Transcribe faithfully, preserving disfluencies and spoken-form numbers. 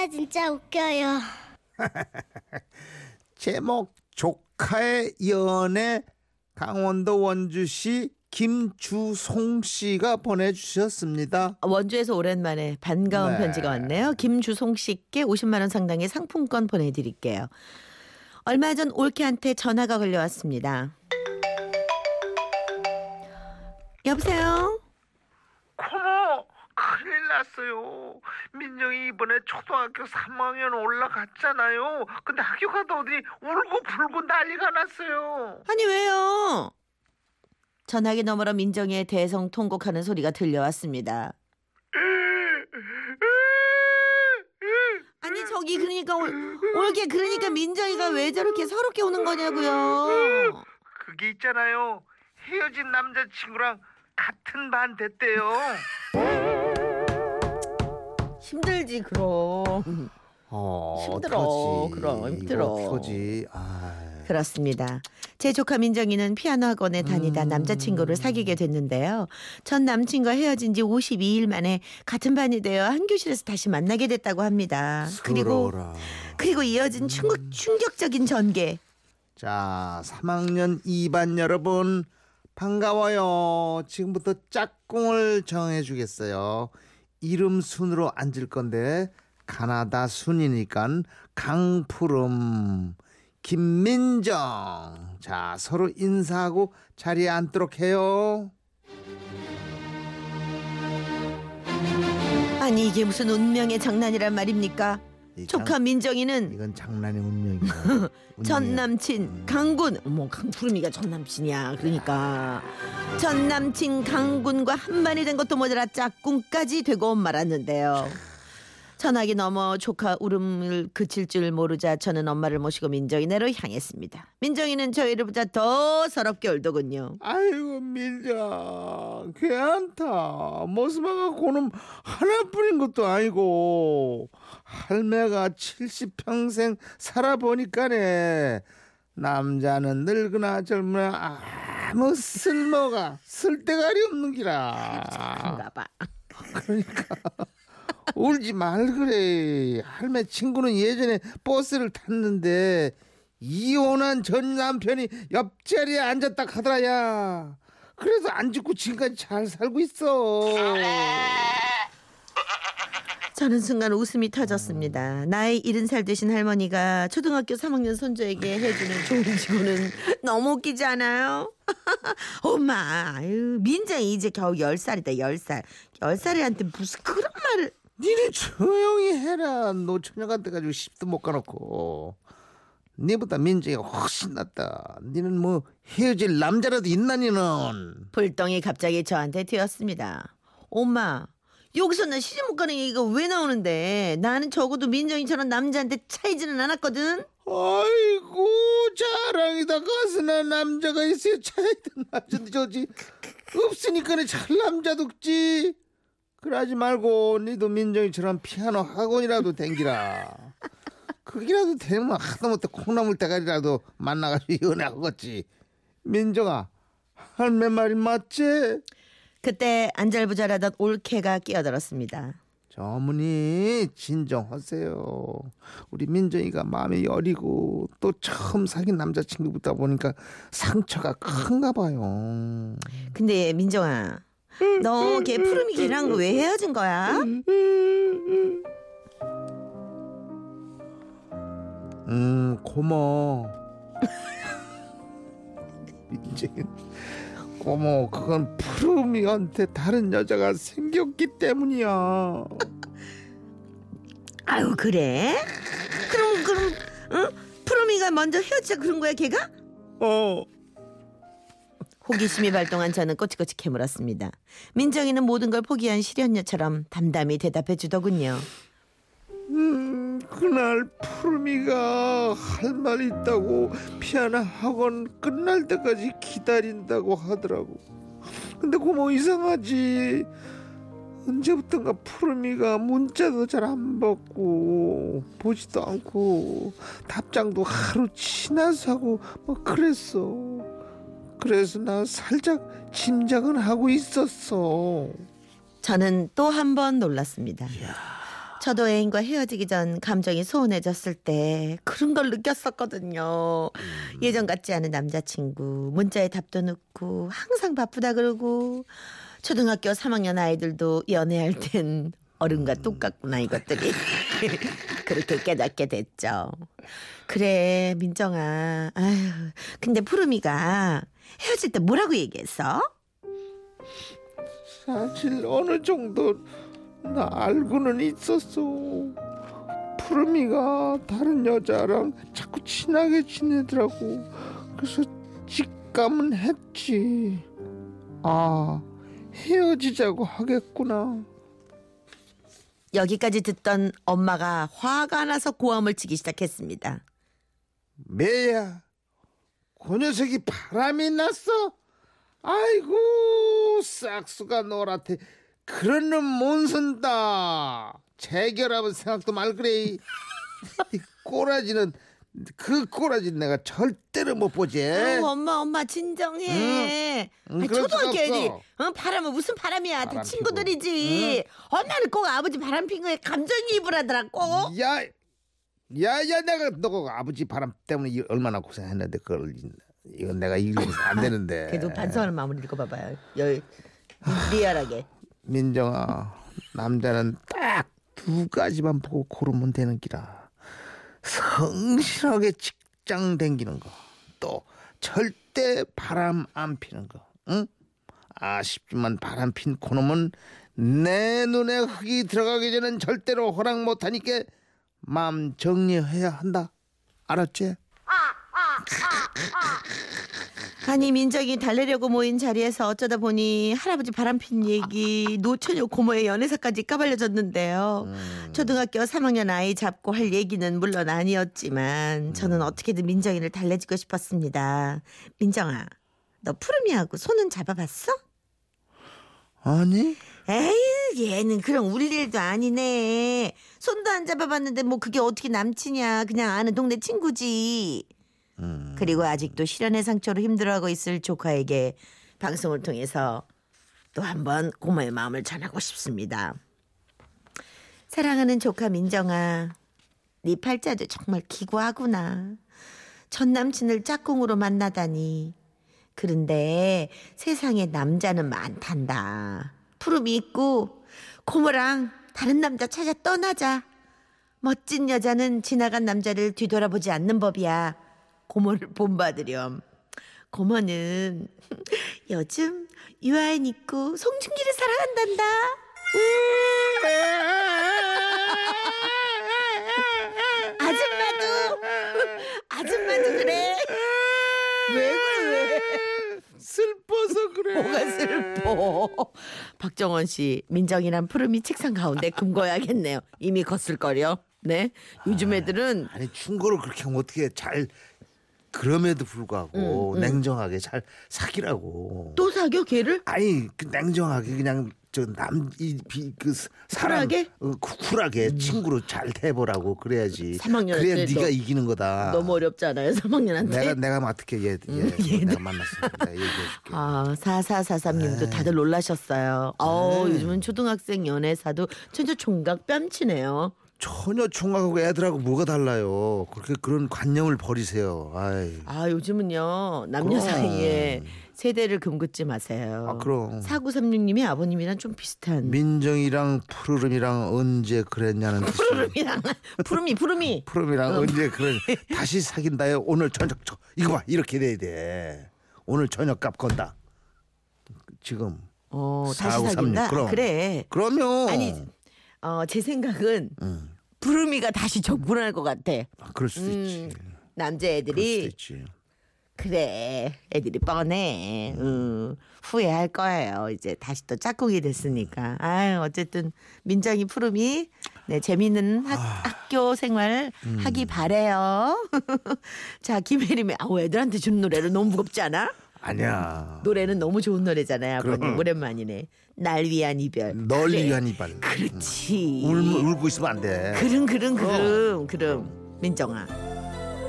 조카 진짜 웃겨요. 제목 조카의 연애, 강원도 원주시 김주송 씨가 보내주셨습니다. 원주에서 오랜만에 반가운 네. 편지가 왔네요. 김주송 씨께 오십만 원 상당의 상품권 보내드릴게요. 얼마 전 올케한테 전화가 걸려왔습니다. 여보세요? 고모, 큰일 났어요. 민정이 이번에 초등학교 삼 학년 올라갔잖아요. 근데 학교 가다 어디 울고 불고 난리가 났어요. 아니 왜요? 전화기 너머로 민정이의 대성 통곡하는 소리가 들려왔습니다. 아니 저기 그러니까 올, 올게 그러니까 민정이가 왜 저렇게 서럽게 우는 거냐고요. 그게 있잖아요. 헤어진 남자친구랑 같은 반 됐대요. 힘들지 그럼. 어, 힘들어 어떡하지. 그럼 힘들어. 어떡하지. 아. 그렇습니다. 제 조카 민정이는 피아노 학원에 다니다 음. 남자친구를 사귀게 됐는데요. 전 남친과 헤어진 지 오십이 일 만에 같은 반이 되어 한 교실에서 다시 만나게 됐다고 합니다. 수러라. 그리고 그리고 이어진 충격, 충격적인 전개. 자, 삼 학년 이 반 여러분 반가워요. 지금부터 짝꿍을 정해주겠어요. 이름 순으로 앉을 건데 가나다 순이니까 강푸름, 김민정. 자, 서로 인사하고 자리에 앉도록 해요. 아니 이게 무슨 운명의 장난이란 말입니까? 조카 장, 민정이는 이건 장난의 운명이야. 전 남친 강군, 어머 강푸름이가 전 남친이야. 그러니까 전 남친 강군과 한반이 된 것도 모자라 짝꿍까지 되고 말았는데요. 전화기 넘어 조카 울음을 그칠 줄 모르자 저는 엄마를 모시고 민정이네로 향했습니다. 민정이는 저희를 보자 더 서럽게 울더군요. 아이고 민정, 괜찮다. 머스마가 고놈 하나뿐인 것도 아니고 할매가 칠십 평생 살아보니까네. 남자는 늙으나 젊으나 아무 쓸모가 쓸데가리 없는 기라. 그런가 봐. 그러니까. 울지 말 그래. 할매 친구는 예전에 버스를 탔는데 이혼한 전 남편이 옆자리에 앉았다 하더라야. 그래서 안 죽고 지금까지 잘 살고 있어. 저는 순간 웃음이 터졌습니다. 나이 일흔 살 되신 할머니가 초등학교 삼 학년 손주에게 해주는 좋은 친구는 너무 웃기지 않아요? 엄마, 아유, 민정이 이제 겨우 열 살이다. 열 살. 열 살이한테 무슨 그런 말을. 니네 조용히 해라. 노처녀가 돼가지고 십도 못 가놓고. 니보다 민정이 훨씬 낫다. 니는 뭐 헤어질 남자라도 있나 니는. 불똥이 갑자기 저한테 튀었습니다. 엄마, 여기서 나 시집 못 가는 얘기가 왜 나오는데. 나는 적어도 민정이처럼 남자한테 차이지는 않았거든. 아이고 자랑이다. 가스나 남자가 있어야 차이든 남자도 저지. 없으니까 잘 남자도 없지. 그러지 말고 니도 민정이처럼 피아노 학원이라도 댕기라. 그기라도 되면 하다못해 콩나물 대가리라도 만나가지고 연애하겠지. 민정아, 할매 말이 맞지? 그때 안절부절하던 올케가 끼어들었습니다. 저 어머니 진정하세요. 우리 민정이가 마음이 여리고 또 처음 사귄 남자친구부터 보니까 상처가 큰가 봐요. 근데 민정아, 너 걔 푸름이 걔랑 왜 헤어진 거야? 음 고모. 민정이 고모, 그건 푸름이한테 다른 여자가 생겼기 때문이야. 아유 그래? 그럼 그럼 응? 푸름이가 먼저 헤어지자 그런 거야 걔가? 어. 호기심이 발동한 저는 꼬치꼬치 캐물었습니다. 민정이는 모든 걸 포기한 실연녀처럼 담담히 대답해 주더군요. 음, 그날 푸름이가 할 말 있다고 피아노 학원 끝날 때까지 기다린다고 하더라고. 근데 고모 이상하지. 언제부턴가 푸름이가 문자도 잘 안 받고 보지도 않고 답장도 하루 지나서 하고 막 그랬어. 그래서 나 살짝 짐작은 하고 있었어. 저는 또 한 번 놀랐습니다. 이야. 저도 애인과 헤어지기 전 감정이 소원해졌을 때 그런 걸 느꼈었거든요. 음. 예전 같지 않은 남자친구, 문자에 답도 늦고 항상 바쁘다 그러고. 초등학교 삼 학년 아이들도 연애할 땐 어른과 똑같구나, 이것들이. 그렇게 깨닫게 됐죠. 그래, 민정아. 아유, 근데 푸름이가 헤어질 때 뭐라고 얘기했어? 사실 어느 정도 나 알고는 있었어. 푸름이가 다른 여자랑 자꾸 친하게 지내더라고. 그래서 직감은 했지. 아, 헤어지자고 하겠구나. 여기까지 듣던 엄마가 화가 나서 고함을 치기 시작했습니다. 매야, 그 녀석이 바람이 났어? 아이고, 싹수가 너한테 그런 놈 못 쓴다. 재결합은 생각도 말그레이. 이 꼬라지는, 그 꼬라지는 내가 절대로 못 보지. 아유, 엄마 엄마 진정해. 응? 응, 초등학교 애들이 응, 바람은 무슨 바람이야. 바람 다 친구들이지. 응. 엄마는 꼭 아버지 바람 핀 거에 감정이입을 하더라고. 야, 야야 내가 너 아버지 바람 때문에 얼마나 고생했는데 그걸 이건 내가 읽으면 안 되는데. 그래도 반성하는 마음을 읽어봐봐요. 열, 리얼하게. 민정아, 남자는 딱 두 가지만 보고 고르면 되는 기라. 성실하게 직장 댕기는 거, 또 절대 바람 안 피는 거. 응? 아쉽지만 바람 핀 고놈은 내 눈에 흙이 들어가기 전엔 절대로 허락 못하니까 마음 정리해야 한다. 알았지? 아니, 민정이 달래려고 모인 자리에서 어쩌다 보니 할아버지 바람핀 얘기, 노처녀 고모의 연애사까지 까발려졌는데요. 음. 초등학교 삼 학년 아이 잡고 할 얘기는 물론 아니었지만 저는 어떻게든 민정이를 달래주고 싶었습니다. 민정아, 너 푸름이하고 손은 잡아봤어? 아니. 에이, 얘는 그럼 우리 일도 아니네. 손도 안 잡아봤는데 뭐 그게 어떻게 남친이야. 그냥 아는 동네 친구지. 그리고 아직도 실연의 상처로 힘들어하고 있을 조카에게 방송을 통해서 또 한 번 고모의 마음을 전하고 싶습니다. 사랑하는 조카 민정아, 네 팔자도 정말 기구하구나. 전 남친을 짝꿍으로 만나다니. 그런데 세상에 남자는 많단다. 푸름이 있고 고모랑 다른 남자 찾아 떠나자. 멋진 여자는 지나간 남자를 뒤돌아보지 않는 법이야. 고모를 본받으렴. 고모는 요즘 유아인 있고 송중기를 사랑한단다. 아줌마도 아줌마도 그래. 왜 그래? 슬퍼서 그래. 뭐가 슬퍼? 박정원 씨, 민정이란 푸름이 책상 가운데 금거야겠네요. 이미 걷을걸요. 네, 요즘 애들은 아니, 충고를 그렇게 하면 어떻게 잘. 그럼에도 불구하고 음, 음. 냉정하게 잘 사귀라고. 또 사겨 걔를? 아니, 그 냉정하게 그냥 저 남 이 비 그 사람 쿨하게 어, 쿨하게 음. 친구로 잘 해보라고. 그래야지. 삼 학년 그래야 네가 이기는 거다. 너무 어렵지 않아요, 삼 학년한테? 내가 내가 어떻게 얘, 얘 음, 내가 만났어. 내가 얘기해줄게. 아, 사사사삼님도 네. 다들 놀라셨어요. 어, 네. 요즘은 초등학생 연애사도 천재 총각 뺨치네요. 전혀 총각하고 애들하고 뭐가 달라요. 그렇게 그런 관념을 버리세요. 아이. 아, 요즘은요 남녀 그럼. 사이에 세대를 금긋지 마세요. 아, 그럼. 사구삼육님이 아버님이랑 좀 비슷한. 민정이랑 푸름이랑 언제 그랬냐는 뜻이. 푸름이랑 푸름이 푸름이. 푸름이랑 언제 그랬. 다시 사귄다요. 오늘 저녁 저 이거 봐, 이렇게 돼야 돼. 오늘 저녁 값 건다. 지금. 어, 다시 사귄다. 그럼. 그래. 그럼요. 아니. 어, 제 생각은 음. 푸름이가 다시 접근할 것 같아. 아, 그럴 수도 음, 있지. 남자애들이 그래, 애들이 뻔해. 음. 음, 후회할 거예요. 이제 다시 또 짝꿍이 됐으니까. 아유, 어쨌든 민정이 푸름이 네, 재미있는 학, 아. 학교 생활 음. 하기 바래요. 자, 김혜림의 아, 애들한테 준 노래를 너무 무겁지 않아? 아니야. 노래는 너무 좋은 노래잖아요. 아버님 오랜만이네. 날 위한 이별. 널 그래. 위한 이별. 그렇지. 응. 울, 울고 있으면 안 돼. 그럼 그럼 그럼 그럼. 민정아.